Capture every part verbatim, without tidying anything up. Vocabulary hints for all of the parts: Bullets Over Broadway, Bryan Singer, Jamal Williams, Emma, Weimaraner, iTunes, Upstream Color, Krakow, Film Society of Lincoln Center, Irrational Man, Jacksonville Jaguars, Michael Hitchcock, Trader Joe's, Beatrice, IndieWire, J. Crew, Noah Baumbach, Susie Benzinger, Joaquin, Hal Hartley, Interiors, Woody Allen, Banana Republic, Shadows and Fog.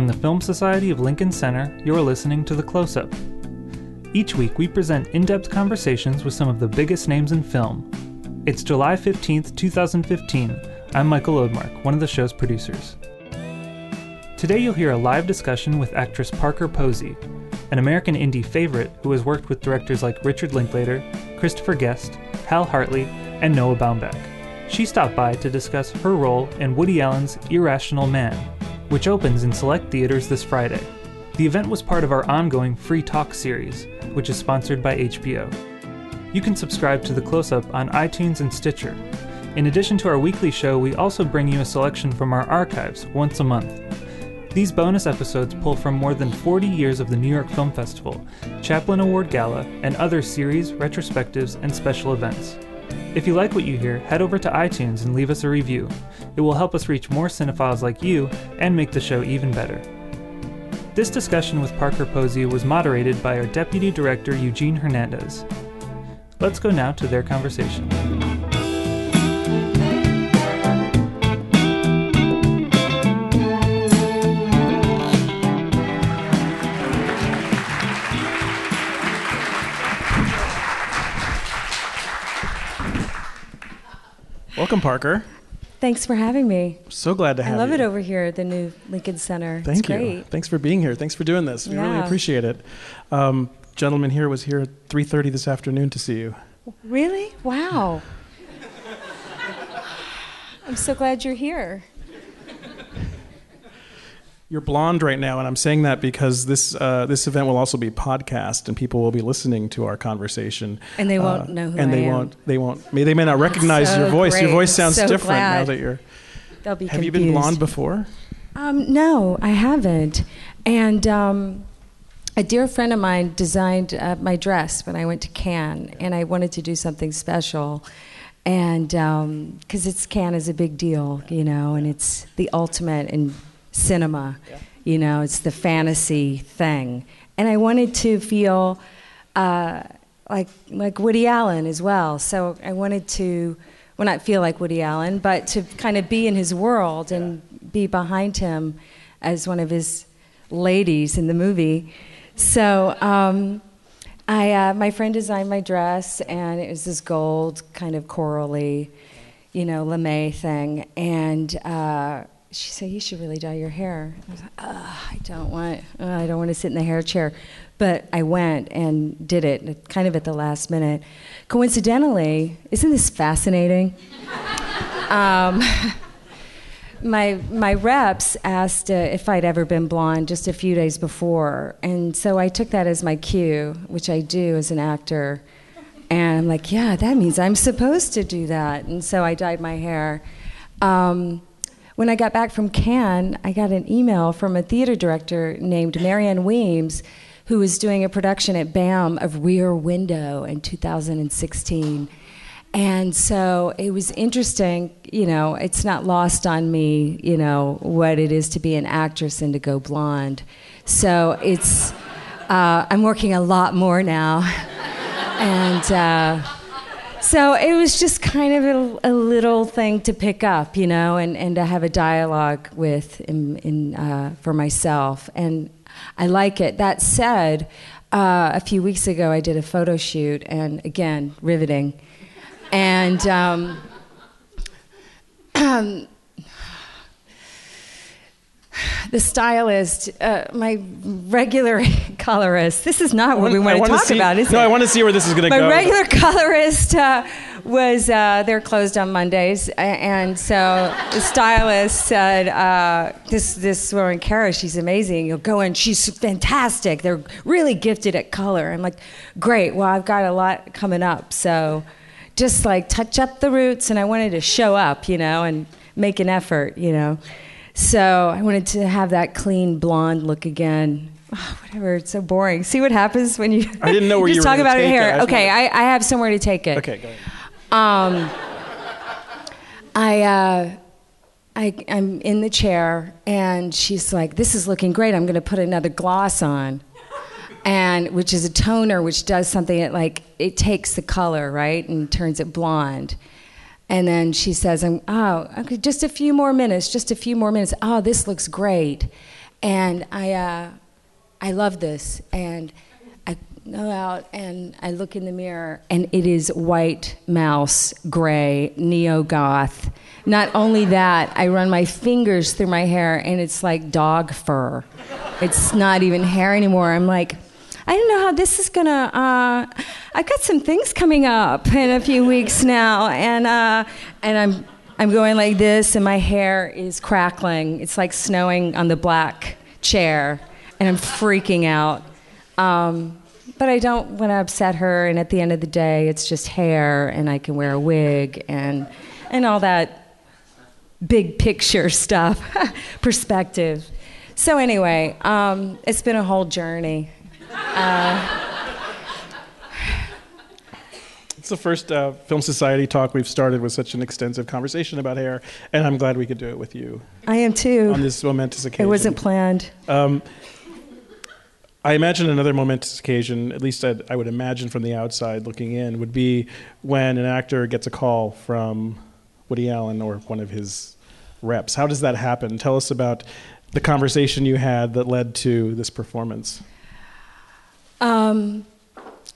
From the Film Society of Lincoln Center, you're listening to The Close-Up. Each week we present in-depth conversations with some of the biggest names in film. It's July fifteenth, two thousand fifteen. I'm Michael Odmark, one of the show's producers. Today you'll hear a live discussion with actress Parker Posey, an American indie favorite who has worked with directors like Richard Linklater, Christopher Guest, Hal Hartley, and Noah Baumbach. She stopped by to discuss her role in Woody Allen's Irrational Man, which opens in select theaters this Friday. The event was part of our ongoing Free Talk series, which is sponsored by H B O. You can subscribe to The Close-Up on iTunes and Stitcher. In addition to our weekly show, we also bring you a selection from our archives once a month. These bonus episodes pull from more than forty years of the New York Film Festival, Chaplin Award Gala, and other series, retrospectives, and special events. If you like what you hear, head over to iTunes and leave us a review. It will help us reach more cinephiles like you and make the show even better. This discussion with Parker Posey was moderated by our Deputy Director, Eugene Hernandez. Let's go now to their conversation. Welcome, Parker. Thanks for having me. So glad to have you. I love you. It over here at the new Lincoln Center. Thank it's you. Great. Thanks for being here. Thanks for doing this. We yeah. really appreciate it. Um, gentleman here was here at three thirty this afternoon to see you. Really? Wow. I'm so glad you're here. You're blonde right now, and I'm saying that because this uh, this event will also be podcast, and people will be listening to our conversation. And they won't uh, know who and I they am. Won't. They won't. May, they may not recognize so your voice. Great. Your voice sounds so different glad. Now that you're. They'll be. Have confused. You been blonde before? Um, no, I haven't. And um, a dear friend of mine designed uh, my dress when I went to Cannes, and I wanted to do something special. And because um, it's Cannes is a big deal, you know, and it's the ultimate and. Cinema, yeah. You know, it's the fantasy thing, and I wanted to feel uh, like like Woody Allen as well. So I wanted to, well, not feel like Woody Allen, but to kind of be in his world and yeah. be behind him as one of his ladies in the movie. So um, I, uh, my friend designed my dress, and it was this gold kind of corally, you know, lame thing, and. Uh, She said, you should really dye your hair. I was like, oh, I don't want, oh, I don't want to sit in the hair chair. But I went and did it, kind of at the last minute. Coincidentally, isn't this fascinating? um, my my reps asked uh, if I'd ever been blonde just a few days before. And so I took that as my cue, which I do as an actor. And I'm like, yeah, that means I'm supposed to do that. And so I dyed my hair. Um, When I got back from Cannes, I got an email from a theater director named Marianne Weems, who was doing a production at BAM of Rear Window in two thousand sixteen. And so it was interesting, you know, it's not lost on me, you know, what it is to be an actress and to go blonde. So it's, uh, I'm working a lot more now. and. Uh, So it was just kind of a, a little thing to pick up, you know, and, and to have a dialogue with in, in, uh, for myself. And I like it. That said, uh, a few weeks ago I did a photo shoot, and again, riveting. And um, the stylist, uh, my regular colorist, this is not what we want to talk see, about, is no, it? No, I want to see where this is going to go. My regular colorist uh, was, uh, they're closed on Mondays, and so the stylist said, uh, this this woman, Kara, she's amazing, you'll go in, she's fantastic, they're really gifted at color. I'm like, great, well, I've got a lot coming up, so just like touch up the roots, and I wanted to show up, you know, and make an effort, you know. So I wanted to have that clean blonde look again. Oh, whatever, it's so boring. See what happens when you I didn't know where just you were talk about take it here. It. I okay, I, I have somewhere to take it. Okay, go ahead. Um, I, uh, I, I'm in the chair, and she's like, "This is looking great. I'm going to put another gloss on," and which is a toner, which does something that like it takes the color right and turns it blonde. And then she says, "Oh, okay, just a few more minutes, just a few more minutes. Oh, this looks great." And I, uh, I love this. And I go out and I look in the mirror, and it is white mouse, gray, neo-goth. Not only that, I run my fingers through my hair, and it's like dog fur. It's not even hair anymore. I'm like, I don't know how this is going to... Uh, I've got some things coming up in a few weeks now, and uh, and I'm... I'm going like this, and my hair is crackling. It's like snowing on the black chair, and I'm freaking out. Um, but I don't want to upset her, and at the end of the day, it's just hair, and I can wear a wig, and and all that big picture stuff, perspective. So anyway, um, it's been a whole journey. Uh, It's the first uh, Film Society talk we've started with such an extensive conversation about hair, and I'm glad we could do it with you. I am too. On this momentous occasion. It wasn't planned. Um, I imagine another momentous occasion, at least I'd, I would imagine from the outside looking in, would be when an actor gets a call from Woody Allen or one of his reps. How does that happen? Tell us about the conversation you had that led to this performance. Um.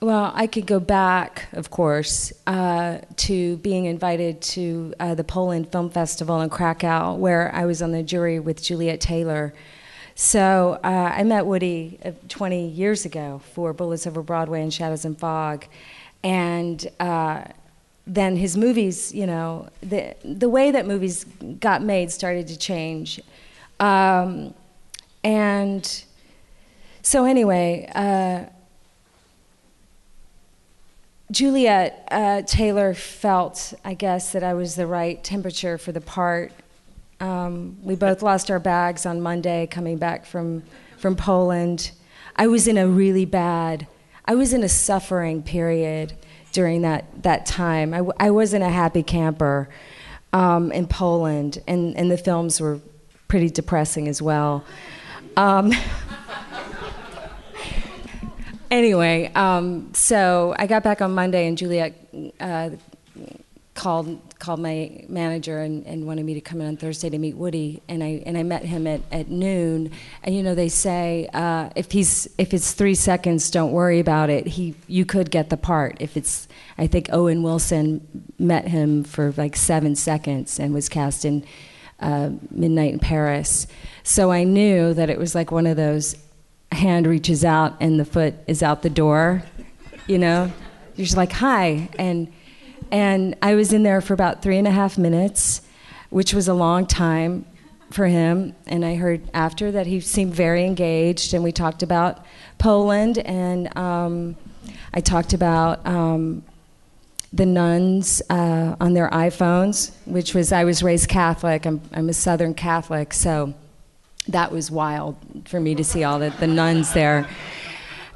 Well, I could go back, of course, uh, to being invited to uh, the Poland Film Festival in Krakow, where I was on the jury with Juliet Taylor. So uh, I met Woody uh, twenty years ago for Bullets Over Broadway and Shadows and Fog. And uh, then his movies, you know, the, the way that movies got made started to change. Um, and so anyway... Uh, Juliet uh, Taylor felt, I guess, that I was the right temperature for the part. Um, we both lost our bags on Monday coming back from, from Poland. I was in a really bad, I was in a suffering period during that, that time. I, w- I wasn't a happy camper um, in Poland, and, and the films were pretty depressing as well. Um, Anyway, um, so I got back on Monday, and Juliet uh, called called my manager and, and wanted me to come in on Thursday to meet Woody, and I and I met him at, at noon. And you know they say uh, if he's if it's three seconds, don't worry about it. He you could get the part. If it's I think Owen Wilson met him for like seven seconds and was cast in uh, Midnight in Paris. So I knew that it was like one of those. Hand reaches out and the foot is out the door, you know? You're just like, hi. And and I was in there for about three and a half minutes, which was a long time for him. And I heard after that he seemed very engaged, and we talked about Poland, and um, I talked about um, the nuns uh, on their iPhones, which was, I was raised Catholic. I'm, I'm a Southern Catholic, so... That was wild for me to see all the, the nuns there.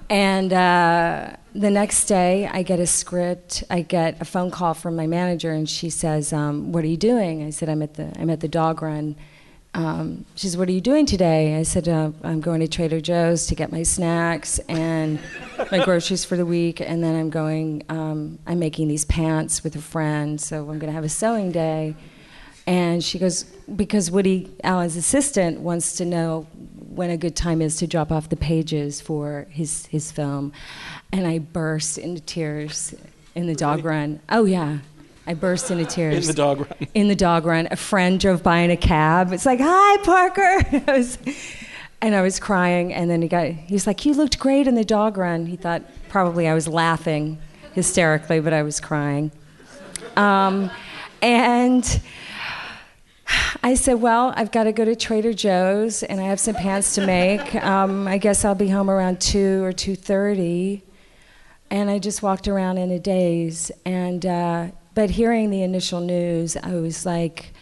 And uh, the next day, I get a script. I get a phone call from my manager, and she says, um, what are you doing? I said, I'm at the I'm at the dog run. Um, she says, what are you doing today? I said, uh, I'm going to Trader Joe's to get my snacks and my groceries for the week, and then I'm going, um, I'm making these pants with a friend, so I'm going to have a sewing day. And she goes, because Woody Allen's assistant wants to know when a good time is to drop off the pages for his, his film. And I burst into tears in the dog really? run. Oh, yeah. I burst into tears. In the dog run. In the dog run. A friend drove by in a cab. It's like, hi, Parker. I was, and I was crying. And then he got, he was like, you looked great in the dog run. He thought probably I was laughing hysterically, but I was crying. Um, and... I said, well, I've got to go to Trader Joe's, and I have some pants to make. Um, I guess I'll be home around two or two thirty. And I just walked around in a daze. And, uh, but hearing the initial news, I was, like,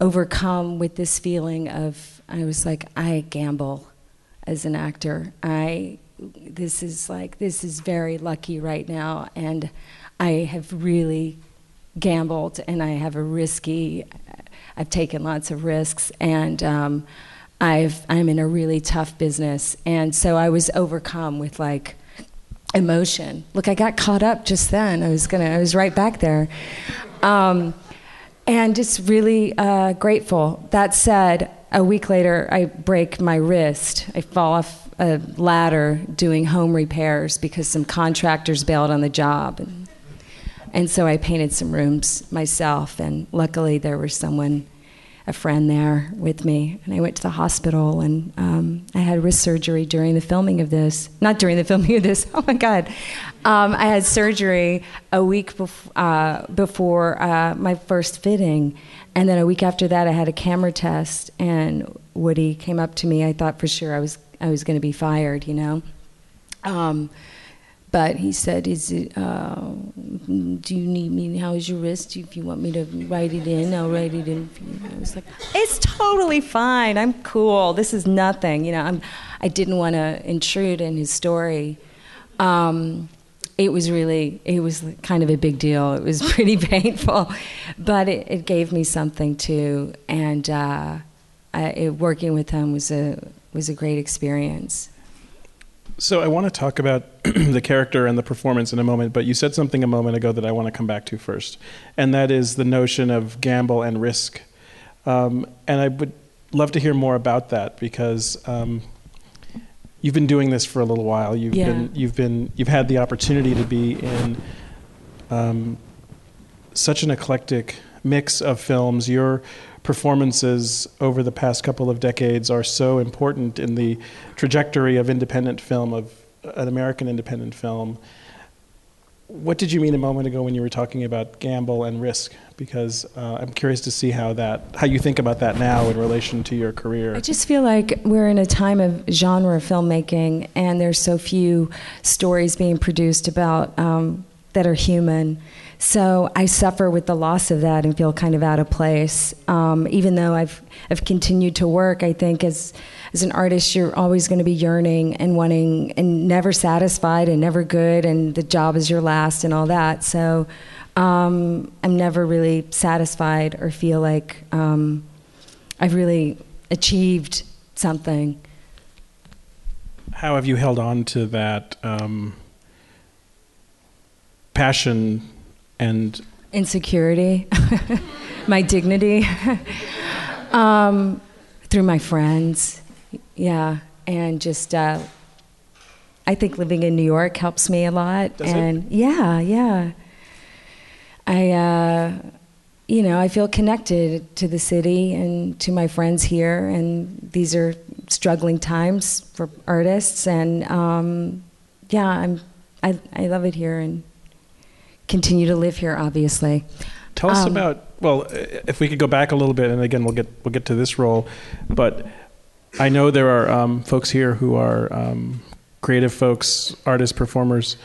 overcome with this feeling of, I was like, I gamble as an actor. I, this is, like, this is very lucky right now, and I have really gambled, and I have a risky... I've taken lots of risks, and um, I've, I'm in a really tough business. And so I was overcome with, like, emotion. Look, I got caught up just then. I was gonna, I was right back there. Um, and just really uh, grateful. That said, a week later, I break my wrist. I fall off a ladder doing home repairs because some contractors bailed on the job. And, and so I painted some rooms myself, and luckily there was someone, a friend there with me, and I went to the hospital, and um, I had wrist surgery during the filming of this. Not during the filming of this, oh my God. Um, I had surgery a week bef- uh, before uh, my first fitting, and then a week after that I had a camera test, and Woody came up to me. I thought for sure I was I was going to be fired, you know. Um, But he said, "Is it? Uh, do you need me? How is your wrist? If you want me to write it in, I'll write it in for you." I was like, "It's totally fine. I'm cool. This is nothing." You know, I'm. I didn't want to intrude in his story. Um, it was really, it was kind of a big deal. It was pretty painful, but it, it gave me something too. And uh, I, it, working with him was a was a great experience. So I want to talk about the character and the performance in a moment, but you said something a moment ago that I want to come back to first, and that is the notion of gamble and risk. Um, and I would love to hear more about that, because um, you've been doing this for a little while. You've yeah. been, you've been, you've had the opportunity to be in um, such an eclectic mix of films. You're performances over the past couple of decades are so important in the trajectory of independent film, of an American independent film. What did you mean a moment ago when you were talking about gamble and risk? Because uh, I'm curious to see how that, how you think about that now in relation to your career. I just feel like we're in a time of genre filmmaking, and there's so few stories being produced about um, that are human. So I suffer with the loss of that and feel kind of out of place. Um, even though I've I've continued to work, I think as as an artist, you're always going to be yearning and wanting and never satisfied and never good, and the job is your last and all that. So um, I'm never really satisfied or feel like um, I've really achieved something. How have you held on to that um, passion? And insecurity, my dignity, um, through my friends, yeah, and just uh, I think living in New York helps me a lot. Does and it? yeah, yeah, I, uh, you know, I feel connected to the city and to my friends here, and these are struggling times for artists, and um, yeah, I'm, I, I love it here and continue to live here, obviously. Tell us um, about, well, if we could go back a little bit, and again, we'll get we'll get to this role, but I know there are um, folks here who are um, creative folks, artists, performers.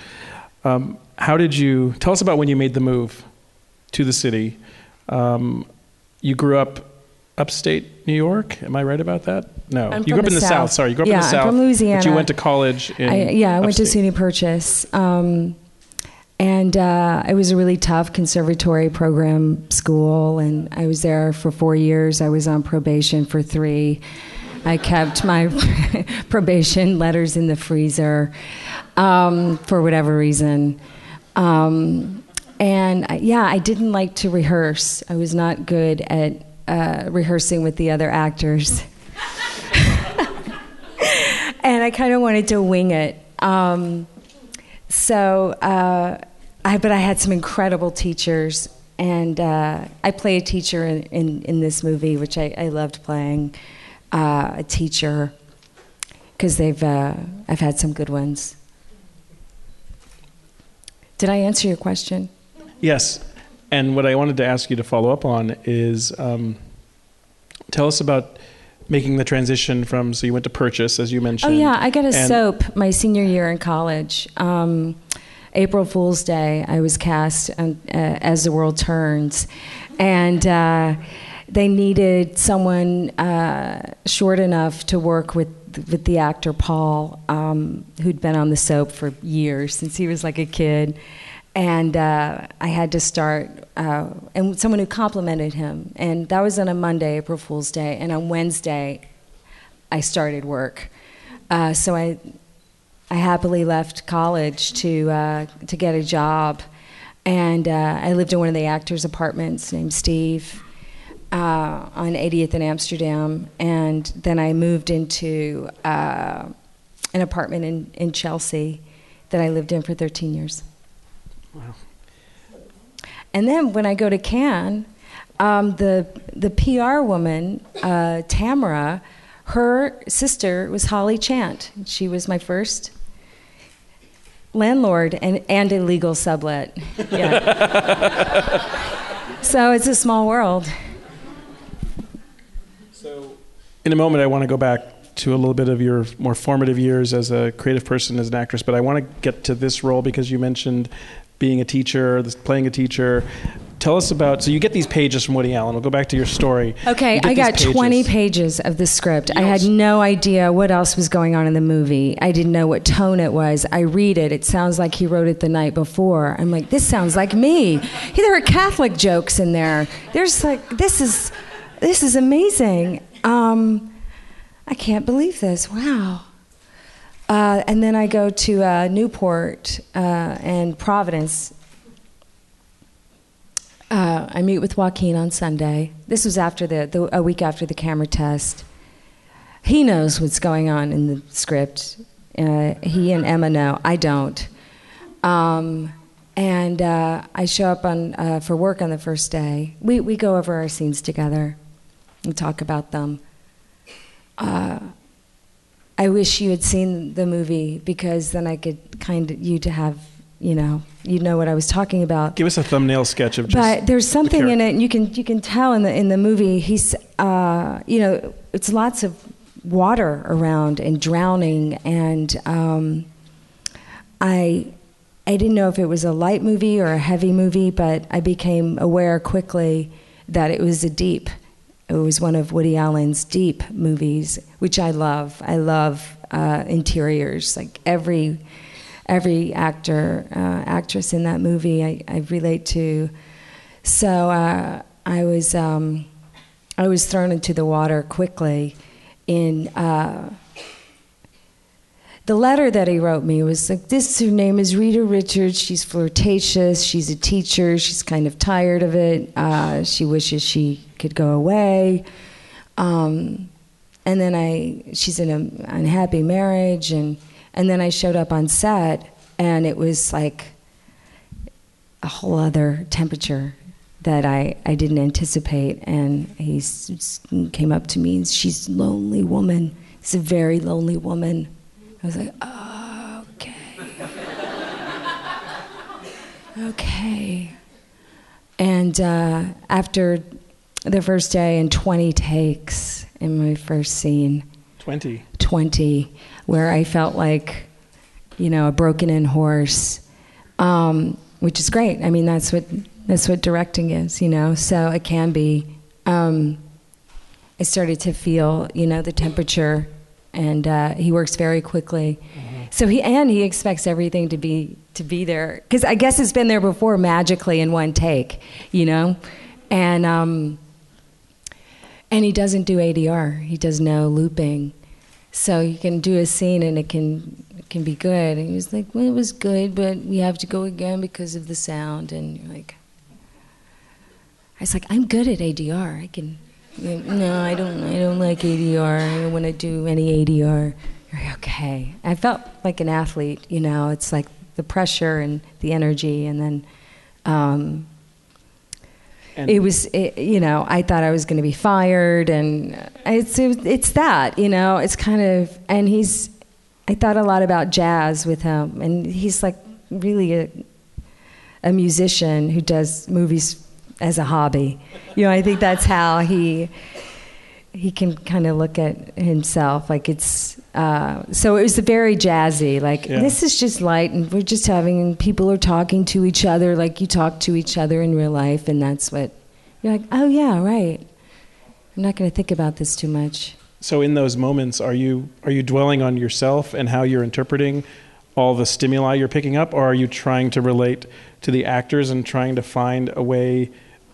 Um, how did you, tell us about when you made the move to the city. Um, you grew up upstate New York, am I right about that? No, I'm you grew up the in the South. South, sorry, you grew up yeah, in the South. I'm from Louisiana. But you went to college in I, Yeah, I went upstate. to SUNY Purchase. Um, And uh, it was a really tough conservatory program school, and I was there for four years. I was on probation for three. I kept my probation letters in the freezer um, for whatever reason. Um, and I, yeah, I didn't like to rehearse. I was not good at uh, rehearsing with the other actors. And I kind of wanted to wing it. Um, So, uh, I, but I had some incredible teachers, and uh, I play a teacher in, in, in this movie, which I, I loved playing uh, a teacher, because they've uh, I've had some good ones. Did I answer your question? Yes, and what I wanted to ask you to follow up on is um, tell us about making the transition from, so you went to Purchase, as you mentioned. Oh yeah, I got a soap my senior year in college. Um, April Fool's Day, I was cast on, uh, As the World Turns. And uh, they needed someone uh, short enough to work with, with the actor Paul, um, who'd been on the soap for years, since he was like a kid. And uh, I had to start, uh, and someone who complimented him. And that was on a Monday, April Fool's Day. And on Wednesday, I started work. Uh, so I I happily left college to uh, to get a job. And uh, I lived in one of the actors' apartments named Steve. uh, on eightieth in Amsterdam, and then I moved into uh, an apartment in, in Chelsea that I lived in for thirteen years. Wow. And then when I go to Cannes, um, the the P R woman, uh, Tamara, her sister was Holly Chant. She was my first landlord and, and a legal sublet. Yeah. So it's a small world. So in a moment, I want to go back to a little bit of your more formative years as a creative person, as an actress, but I want to get to this role because you mentioned being a teacher, playing a teacher. Tell us about, so you get these pages from Woody Allen. We'll go back to your story. Okay, I got pages. twenty pages of the script. Yes. I had no idea what else was going on in the movie. I didn't know what tone it was. I read it. It sounds like he wrote it the night before. I'm like, this sounds like me. There are Catholic jokes in there. There's like, this is, this is amazing. Um, I can't believe this. Wow. Uh, and then I go to uh, Newport uh, and Providence. Uh, I meet with Joaquin on Sunday. This was after the, the a week after the camera test. He knows what's going on in the script. Uh, he and Emma know. I don't. Um, and uh, I show up on uh, for work on the first day. We we go over our scenes together and talk about them. Uh, I wish you had seen the movie because then I could kind of you to have, you know, you know what I was talking about. Give us a thumbnail sketch of just. But there's something the in it, and you can you can tell in the in the movie he's, uh, you know, it's lots of water around and drowning, and um, I I didn't know if it was a light movie or a heavy movie, but I became aware quickly that it was a deep. It was one of Woody Allen's deep movies, which I love. I love uh, Interiors. Like every every actor, uh, actress in that movie, I, I relate to. So uh, I was um, I was thrown into the water quickly. In uh, the letter that he wrote me was like, "This her name is Rita Richards. She's flirtatious. She's a teacher. She's kind of tired of it. Uh, she wishes she." could go away, um, and then I. She's in an unhappy marriage, and and then I showed up on set, and it was like a whole other temperature that I I didn't anticipate. And he s- came up to me, and she's a lonely woman. It's a very lonely woman. I was like, oh, okay, okay, and uh, after. The first day and twenty takes in my first scene. Twenty? Twenty, where I felt like, you know, a broken-in horse, um, which is great. I mean, that's what that's what directing is, you know. So it can be. Um, I started to feel, you know, the temperature, and uh, he works very quickly. Mm-hmm. So he and he expects everything to be to be there because I guess it's been there before magically in one take, you know, and. Um, And he doesn't do A D R. He does no looping. So you can do a scene and it can it can be good. And he was like, well, it was good, but we have to go again because of the sound. And you're like, I was like, I'm good at A D R. I can, like, no, I don't I don't like A D R. I don't want to do any A D R. You're like, okay. I felt like an athlete, you know. It's like the pressure and the energy and then... Um, And it was, it, you know, I thought I was going to be fired, and it's it, it's that, you know, it's kind of, and he's, I thought a lot about jazz with him, and he's like really a, a musician who does movies as a hobby. You know, I think that's how he, he can kind of look at himself, like it's, uh, so it was very jazzy, like yeah. This is just light, and we're just having, and people are talking to each other, like you talk to each other in real life, and that's what, you're like, oh yeah, right, I'm not going to think about this too much. So in those moments, are you are you dwelling on yourself and how you're interpreting all the stimuli you're picking up, or are you trying to relate to the actors and trying to find a way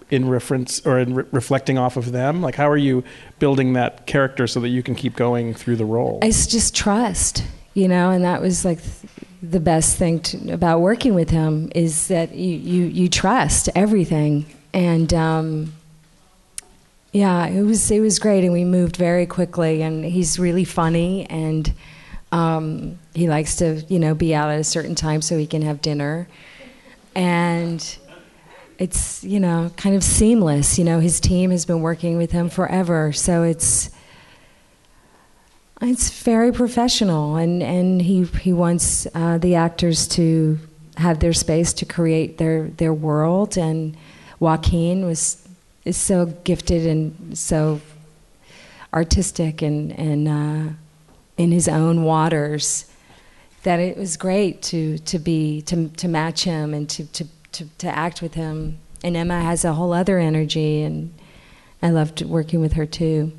in reference or in re- reflecting off of them? Like, how are you building that character so that you can keep going through the role? It's just trust, you know, and that was like th- the best thing to, about working with him is that you, you, you trust everything. And um, Yeah, it was it was great, and we moved very quickly. And he's really funny, and um, he likes to, you know, be out at a certain time so he can have dinner. And it's, you know, kind of seamless. You know, his team has been working with him forever, so it's it's very professional. And and he he wants uh, the actors to have their space to create their their world. And Joaquin was. is so gifted and so artistic and, and uh, in his own waters that it was great to, to be to to match him and to, to, to, to act with him. And Emma has a whole other energy, and I loved working with her too.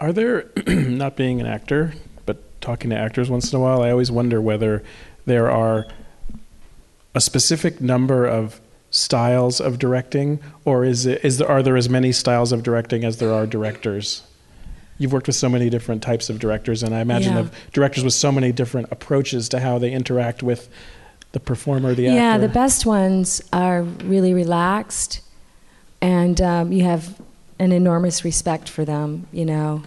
Are there, not being an actor, but talking to actors once in a while, I always wonder whether there are a specific number of styles of directing, or is it, is there, are there as many styles of directing as there are directors? You've worked with so many different types of directors, and I imagine yeah. of directors with so many different approaches to how they interact with the performer, the yeah, actor. Yeah, the best ones are really relaxed, and um, you have an enormous respect for them, you know,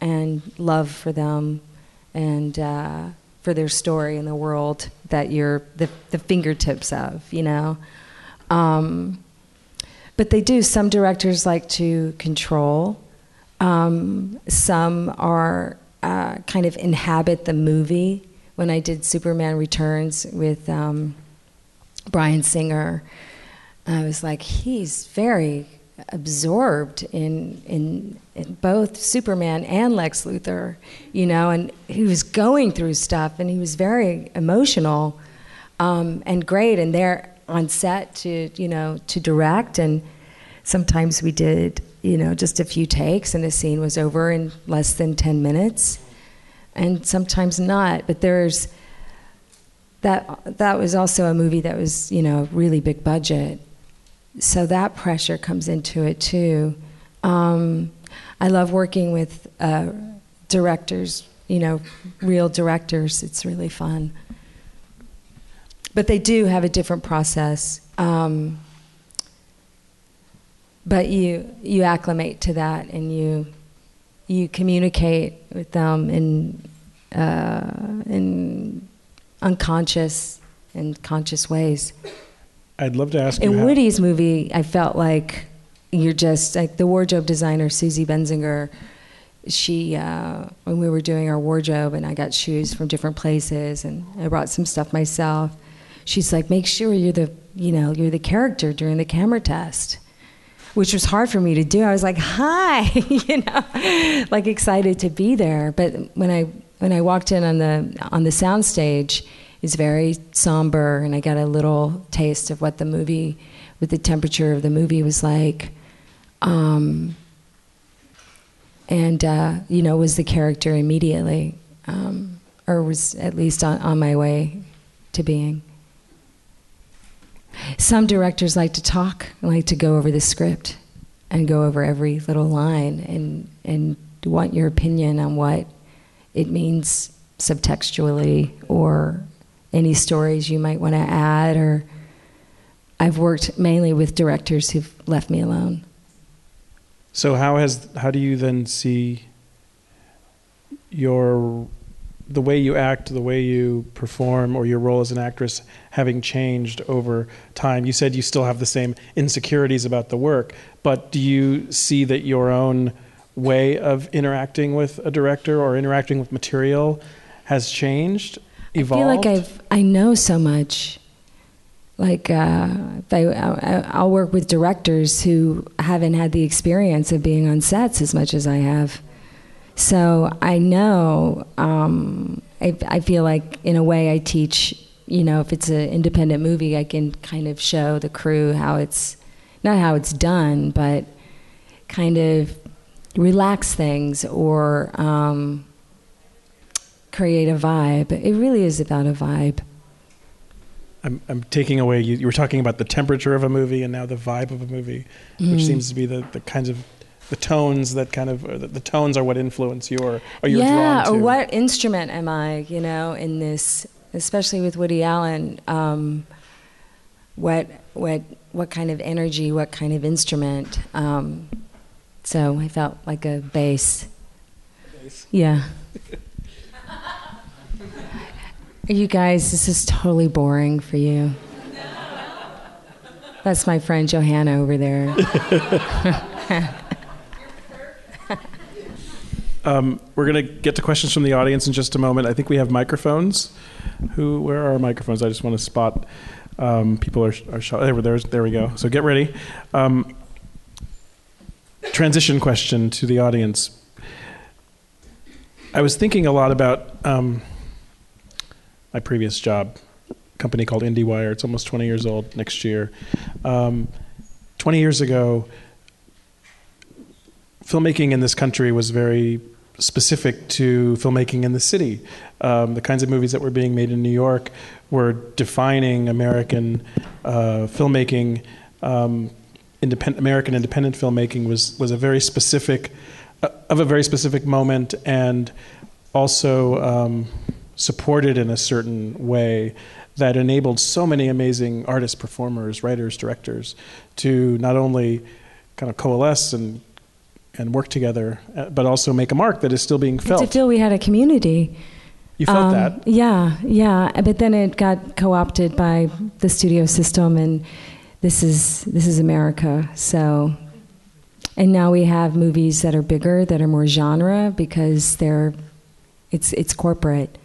and love for them, and uh, for their story in the world that you're the, the fingertips of, you know. Um, but they do. Some directors like to control. Um, some are uh, kind of inhabit the movie. When I did Superman Returns with um, Bryan Singer, I was like, he's very absorbed in, in in both Superman and Lex Luthor, you know, and he was going through stuff, and he was very emotional um, and great. And they're on set to, you know, to direct, and sometimes we did, you know, just a few takes, and the scene was over in less than ten minutes, and sometimes not. But there's that that was also a movie that was, you know, really big budget, so that pressure comes into it too. Um, I love working with uh, directors, you know, real directors. It's really fun. But they do have a different process. Um, but you you acclimate to that, and you you communicate with them in uh, in unconscious and conscious ways. I'd love to ask you. In Woody's movie, I felt like you're just like the wardrobe designer, Susie Benzinger. She, uh, when we were doing our wardrobe, and I got shoes from different places, and I brought some stuff myself. She's like, make sure you're the, you know, you're the character during the camera test, which was hard for me to do. I was like, hi, you know, like excited to be there. But when I when I walked in on the on the soundstage, it's very somber, and I got a little taste of what the movie, what the temperature of the movie was like, um, and uh, you know, was the character immediately, um, or was at least on, on my way to being. Some directors like to talk, like to go over the script and go over every little line, and and want your opinion on what it means subtextually, or any stories you might want to add. Or I've worked mainly with directors who've left me alone. So how has how do you then see your the way you act, the way you perform, or your role as an actress having changed over time? You said you still have the same insecurities about the work, but do you see that your own way of interacting with a director or interacting with material has changed, evolved? I feel like I've, I know so much. Like, uh, I, I, I'll work with directors who haven't had the experience of being on sets as much as I have. So I know, um, I, I feel like in a way I teach, you know, if it's an independent movie, I can kind of show the crew how it's, not how it's done, but kind of relax things, or um, create a vibe. It really is about a vibe. I'm, I'm taking away, you, you were talking about the temperature of a movie and now the vibe of a movie, mm. which seems to be the, the kinds of the tones that kind of, the, the tones are what influence you, or, or you're yeah, drawn to. Yeah, or what instrument am I, you know, in this, especially with Woody Allen, um, what, what, what kind of energy, what kind of instrument. Um, So I felt like a bass. A bass. Yeah. You guys, this is totally boring for you. That's my friend Johanna over there. um, we're going to get to questions from the audience in just a moment. I think we have microphones. Who? Where are our microphones? I just want to spot. Um, people are, are sh- there, there, there we go. So get ready. Um, transition question to the audience. I was thinking a lot about... Um, my previous job, a company called IndieWire. It's almost twenty years old next year. Um, twenty years ago, filmmaking in this country was very specific to filmmaking in the city. Um, the kinds of movies that were being made in New York were defining American uh, filmmaking. Um, independ- American independent filmmaking was, was a very specific, uh, of a very specific moment, and also... Um, supported in a certain way that enabled so many amazing artists, performers, writers, directors to not only kind of coalesce and and work together, but also make a mark that is still being felt. And to feel we had a community. You felt um, that? Yeah, yeah. But then it got co-opted by the studio system, and this is this is America. So, and now we have movies that are bigger, that are more genre, because they're it's it's corporate.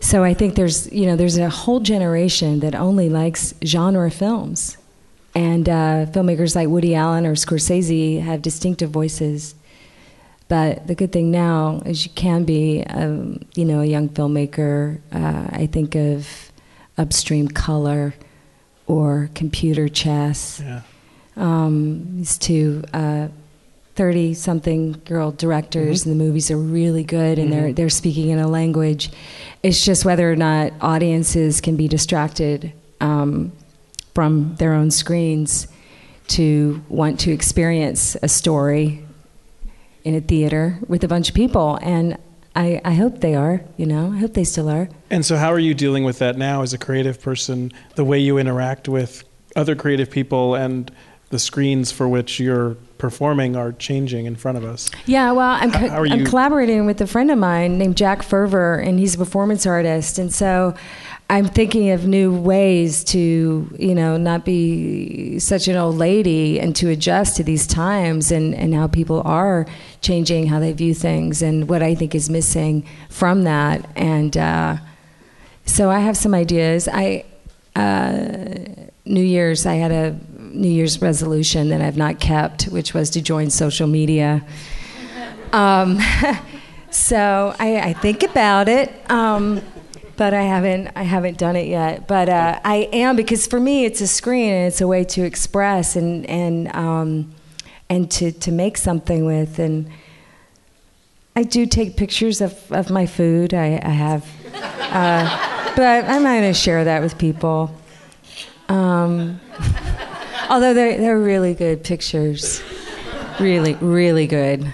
So I think there's, you know, there's a whole generation that only likes genre films, and uh, filmmakers like Woody Allen or Scorsese have distinctive voices. But the good thing now is you can be, um, you know, a young filmmaker. Uh, I think of Upstream Color or Computer Chess. Yeah. Um, these two thirty-something-year-old directors, mm-hmm. and the movies are really good, and mm-hmm. they're they're speaking in a language. It's just whether or not audiences can be distracted um, from their own screens to want to experience a story in a theater with a bunch of people, and I, I hope they are, you know, I hope they still are. And so how are you dealing with that now as a creative person, the way you interact with other creative people and the screens for which you're performing are changing in front of us? Yeah, well, I'm, co- How are you? I'm collaborating with a friend of mine named Jack Ferver, and he's a performance artist. And so I'm thinking of new ways to, you know, not be such an old lady and to adjust to these times and, and how people are changing, how they view things, and what I think is missing from that. And uh, so I have some ideas. I uh, New Year's, I had a New Year's resolution that I've not kept, which was to join social media. Um, so I, I think about it, um, but I haven't I haven't done it yet. But uh, I am, because for me it's a screen and it's a way to express and and um, and to, to make something with. And I do take pictures of, of my food. I, I have, uh, but I'm not gonna share that with people. Um, Although they're, they're really good pictures. Really, really good.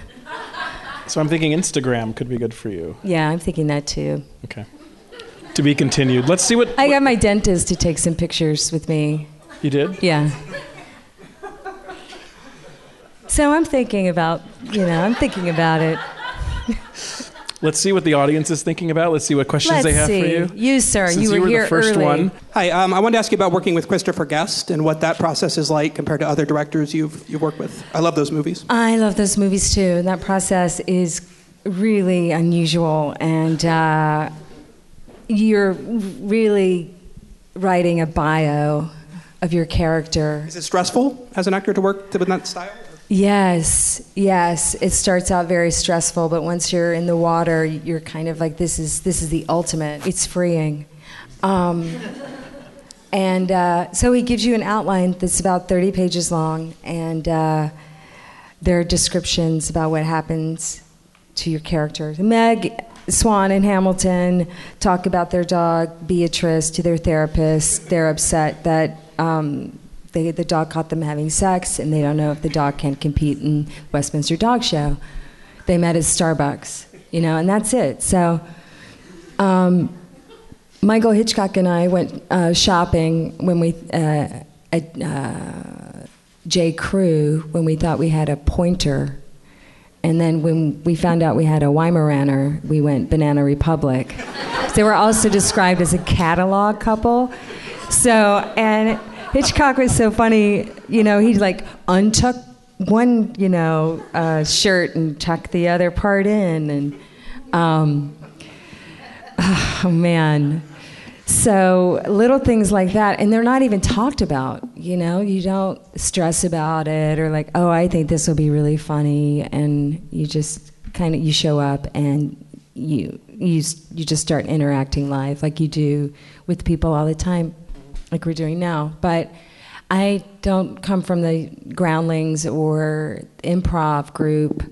So I'm thinking Instagram could be good for you. Yeah, I'm thinking that too. Okay. To be continued. Let's see what... I got what, my dentist to take some pictures with me. You did? Yeah. So I'm thinking about, you know, I'm thinking about it. Let's see what the audience is thinking about. Let's see what questions Let's they have see. for you. You, sir. Since you were, you were here the first early. One. Hi, um, I wanted to ask you about working with Christopher Guest and what that process is like compared to other directors you've you've worked with. I love those movies. I love those movies, too. And that process is really unusual. And uh, you're really writing a bio of your character. Is it stressful as an actor to work with that style? Yes, yes. It starts out very stressful, but once you're in the water, you're kind of like, this is this is the ultimate. It's freeing. Um, and uh, so he gives you an outline that's about thirty pages long, and uh, there are descriptions about what happens to your character. Meg, Swan, and Hamilton talk about their dog, Beatrice, to their therapist. They're upset that... Um, They, the dog caught them having sex, and they don't know if the dog can compete in Westminster Dog Show. They met at Starbucks, you know, and that's it. So um, Michael Hitchcock and I went uh, shopping when we uh, at uh, J. Crew when we thought we had a pointer. And then when we found out we had a Weimaraner, we went Banana Republic. They were also described as a catalog couple. So, and Hitchcock was so funny, you know, he'd like untuck one, you know, uh, shirt and tuck the other part in. And, um, oh man. So little things like that, and they're not even talked about, you know? You don't stress about it or like, oh, I think this will be really funny, and you just kind of, you show up and you, you you just start interacting live like you do with people all the time, like we're doing now. But I don't come from the groundlings or improv group,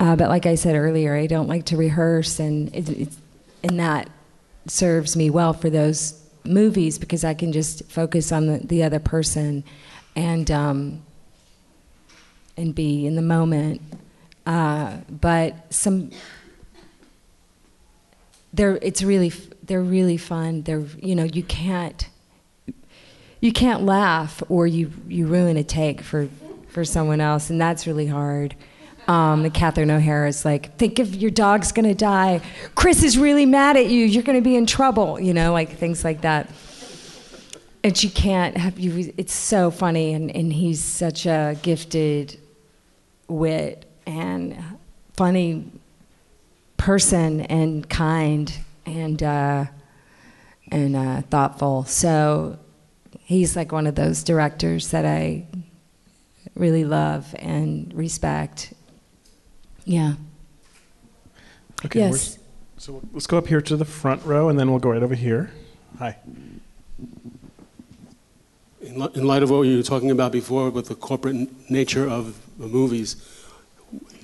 uh, but like I said earlier, I don't like to rehearse, and it, it's in that serves me well for those movies because I can just focus on the, the other person and um, and be in the moment. Uh, but some, they're it's really they're really fun. They're you know you can't you can't laugh or you you ruin a take for for someone else, and that's really hard. Um, and Catherine O'Hara is like, think if your dog's gonna die. Chris is really mad at you. You're gonna be in trouble. You know, like things like that. And she can't have you. It's so funny, and, and he's such a gifted wit and funny person and kind and uh, and uh, thoughtful. So he's like one of those directors that I really love and respect. Yeah. Okay, yes. So let's go up here to the front row, and then we'll go right over here. Hi. In, li in light of what you were talking about before with the corporate n nature of the movies,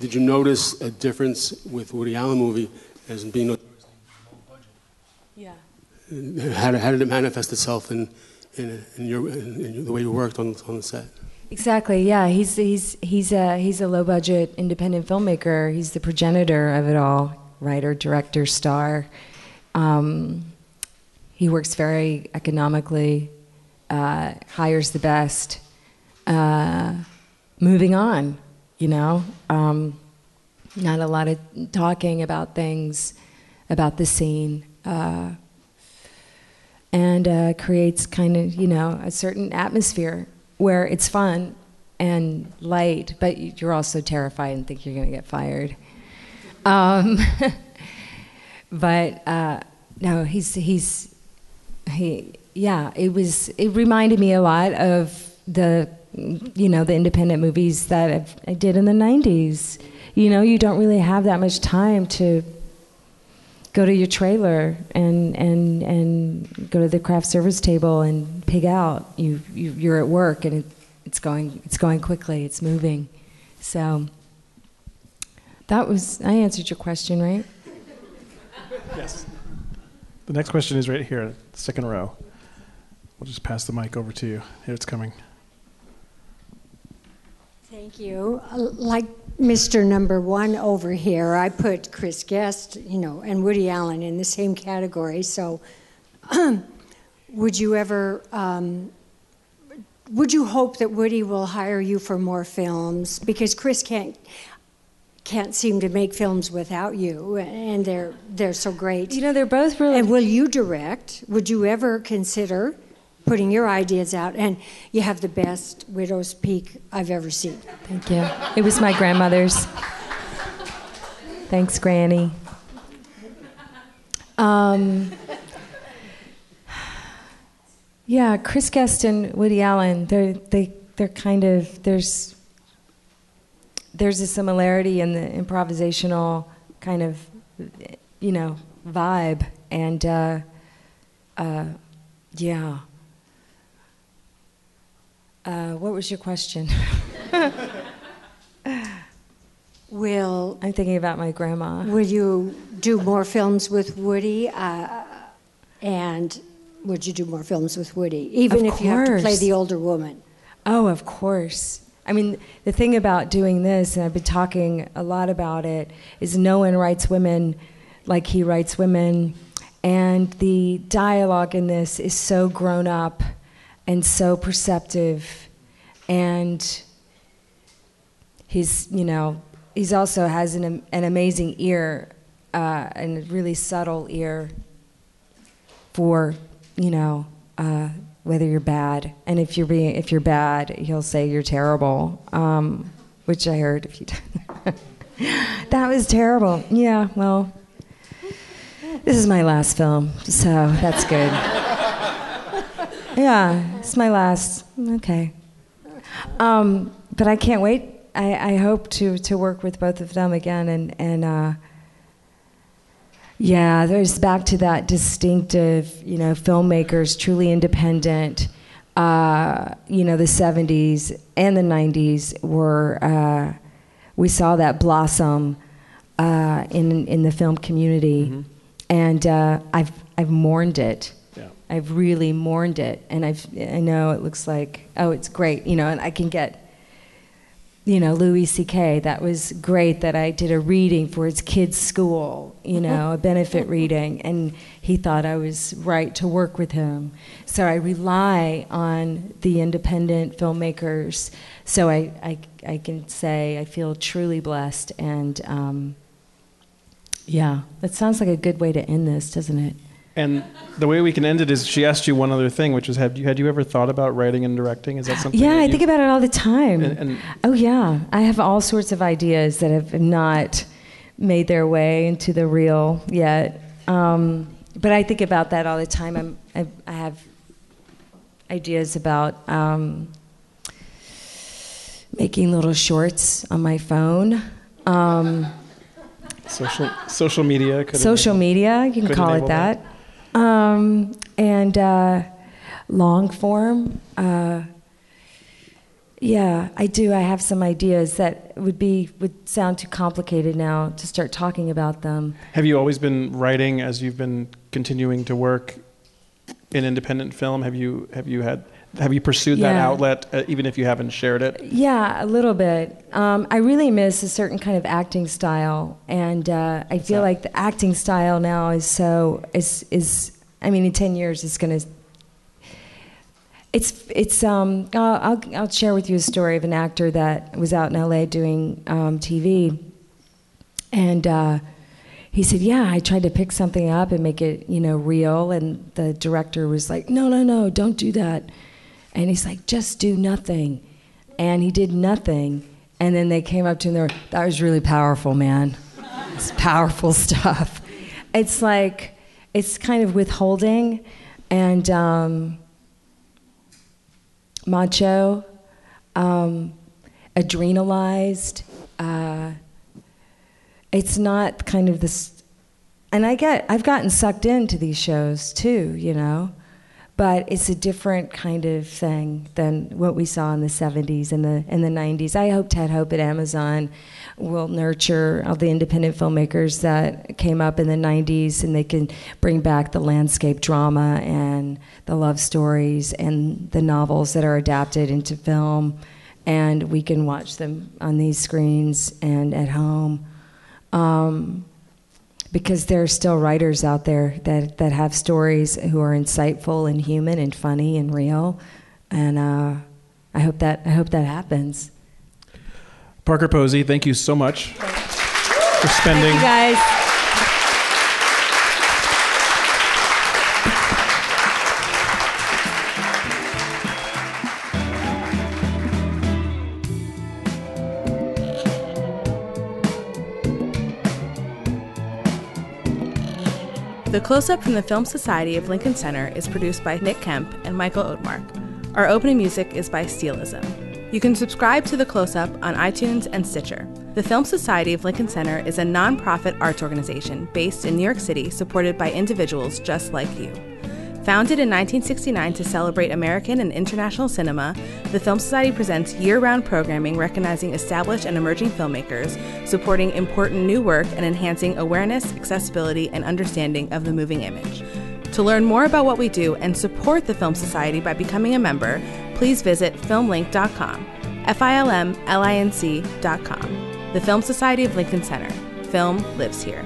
did you notice a difference with Woody Allen movie as being a low budget? Yeah. How, how did it manifest itself in, in, in, your, in, in the way you worked on, on the set? Exactly. Yeah, he's he's he's a he's a low-budget independent filmmaker. He's the progenitor of it all: writer, director, star. Um, he works very economically, uh, hires the best. Uh, moving on, you know, um, not a lot of talking about things, about the scene, uh, and uh, creates kind of you know a certain atmosphere where it's fun and light, but you're also terrified and think you're going to get fired. Um, but uh, no, he's he's he yeah. It was it reminded me a lot of the you know the independent movies that I've, I did in the nineties. You know, you don't really have that much time to go to your trailer and, and and go to the craft service table and pig out. You, you you're at work and it, it's going it's going quickly. It's moving. So that was I answered your question, right? Yes. The next question is right here, second row. We'll just pass the mic over to you. Here it's coming. Thank you. Like Mister Number One over here, I put Chris Guest, you know, and Woody Allen in the same category. So, would you ever, um, would you hope that Woody will hire you for more films? Because Chris can't can't seem to make films without you, and they're they're so great. You know, they're both really. And will you direct? Would you ever consider putting your ideas out? And you have the best widow's peak I've ever seen. Thank you. It was my grandmother's. Thanks, Granny. Um, yeah, Chris Guest and Woody Allen, they're, they, they're kind of, there's, there's a similarity in the improvisational kind of, you know, vibe. And, uh, uh, yeah. Uh, what was your question? Will I'm thinking about my grandma. Will you do more films with Woody? Uh, and would you do more films with Woody, even if you have to play the older woman? Oh, of course. I mean, the thing about doing this, and I've been talking a lot about it, is no one writes women like he writes women, and the dialogue in this is so grown up and so perceptive and he's, you know, he's also has an an amazing ear, uh, and a really subtle ear for, you know, uh, whether you're bad, and if you're being, if you're bad, he'll say you're terrible, um, which I heard a few times. That was terrible. Yeah, well, this is my last film, so that's good. Yeah, it's my last. Okay, um, but I can't wait. I, I hope to to work with both of them again, and and. Uh, Yeah, there's back to that distinctive, you know, filmmakers, truly independent. Uh, you know, the seventies and the nineties were, uh, we saw that blossom uh, in in the film community, mm-hmm. and uh, I've I've mourned it. Yeah. I've really mourned it, and I've I know it looks like, oh, it's great, you know, and I can get. You know, Louis C K, that was great that I did a reading for his kids' school, you know, a benefit reading, and he thought I was right to work with him. So I rely on the independent filmmakers, so I, I, I can say I feel truly blessed, and um, yeah, that sounds like a good way to end this, doesn't it? And the way we can end it is she asked you one other thing, which was, have you, had you ever thought about writing and directing? Is that something? Yeah, that I you... think about it all the time. And, and... Oh, yeah. I have all sorts of ideas that have not made their way into the reel yet. Um, but I think about that all the time. I'm, I, I have ideas about um, making little shorts on my phone. Um, social, social media. Could social media, you can call it that. that. Um, and uh, long form, uh, yeah, I do. I have some ideas that would be would sound too complicated now to start talking about them. Have you always been writing as you've been continuing to work in independent film? Have you have you had have you pursued yeah. that outlet uh, even if you haven't shared it? Yeah, a little bit. Um, I really miss a certain kind of acting style, and uh, I What's feel that? like the acting style now is so is is. I mean, in ten years, it's gonna. It's it's um. I'll I'll, I'll share with you a story of an actor that was out in L A doing um, T V, and uh, he said, "Yeah, I tried to pick something up and make it, you know, real." And the director was like, "No, no, no, don't do that." And he's like, "Just do nothing," and he did nothing. And then they came up to him. They were, "That was really powerful, man. It's powerful stuff." It's like. It's kind of withholding and um, macho, um, adrenalized. Uh, it's not kind of this, and I get, I've gotten sucked into these shows too, you know, but it's a different kind of thing than what we saw in the seventies and the and the nineties. I hope Ted Hope at Amazon will nurture all the independent filmmakers that came up in the nineties, and they can bring back the landscape drama and the love stories and the novels that are adapted into film, and we can watch them on these screens and at home. Um, because there are still writers out there that, that have stories who are insightful and human and funny and real, and uh, I hope that I hope that happens. Parker Posey, thank you so much for spending. Thank you guys. The Close-Up from the Film Society of Lincoln Center is produced by Nick Kemp and Michael Odemark. Our opening music is by Steelism. You can subscribe to The Close-Up on iTunes and Stitcher. The Film Society of Lincoln Center is a nonprofit arts organization based in New York City, supported by individuals just like you. Founded in nineteen sixty-nine to celebrate American and international cinema, the Film Society presents year-round programming recognizing established and emerging filmmakers, supporting important new work, and enhancing awareness, accessibility, and understanding of the moving image. To learn more about what we do and support the Film Society by becoming a member, please visit filmlink dot com, F I L M L I N C dot com. The Film Society of Lincoln Center. Film lives here.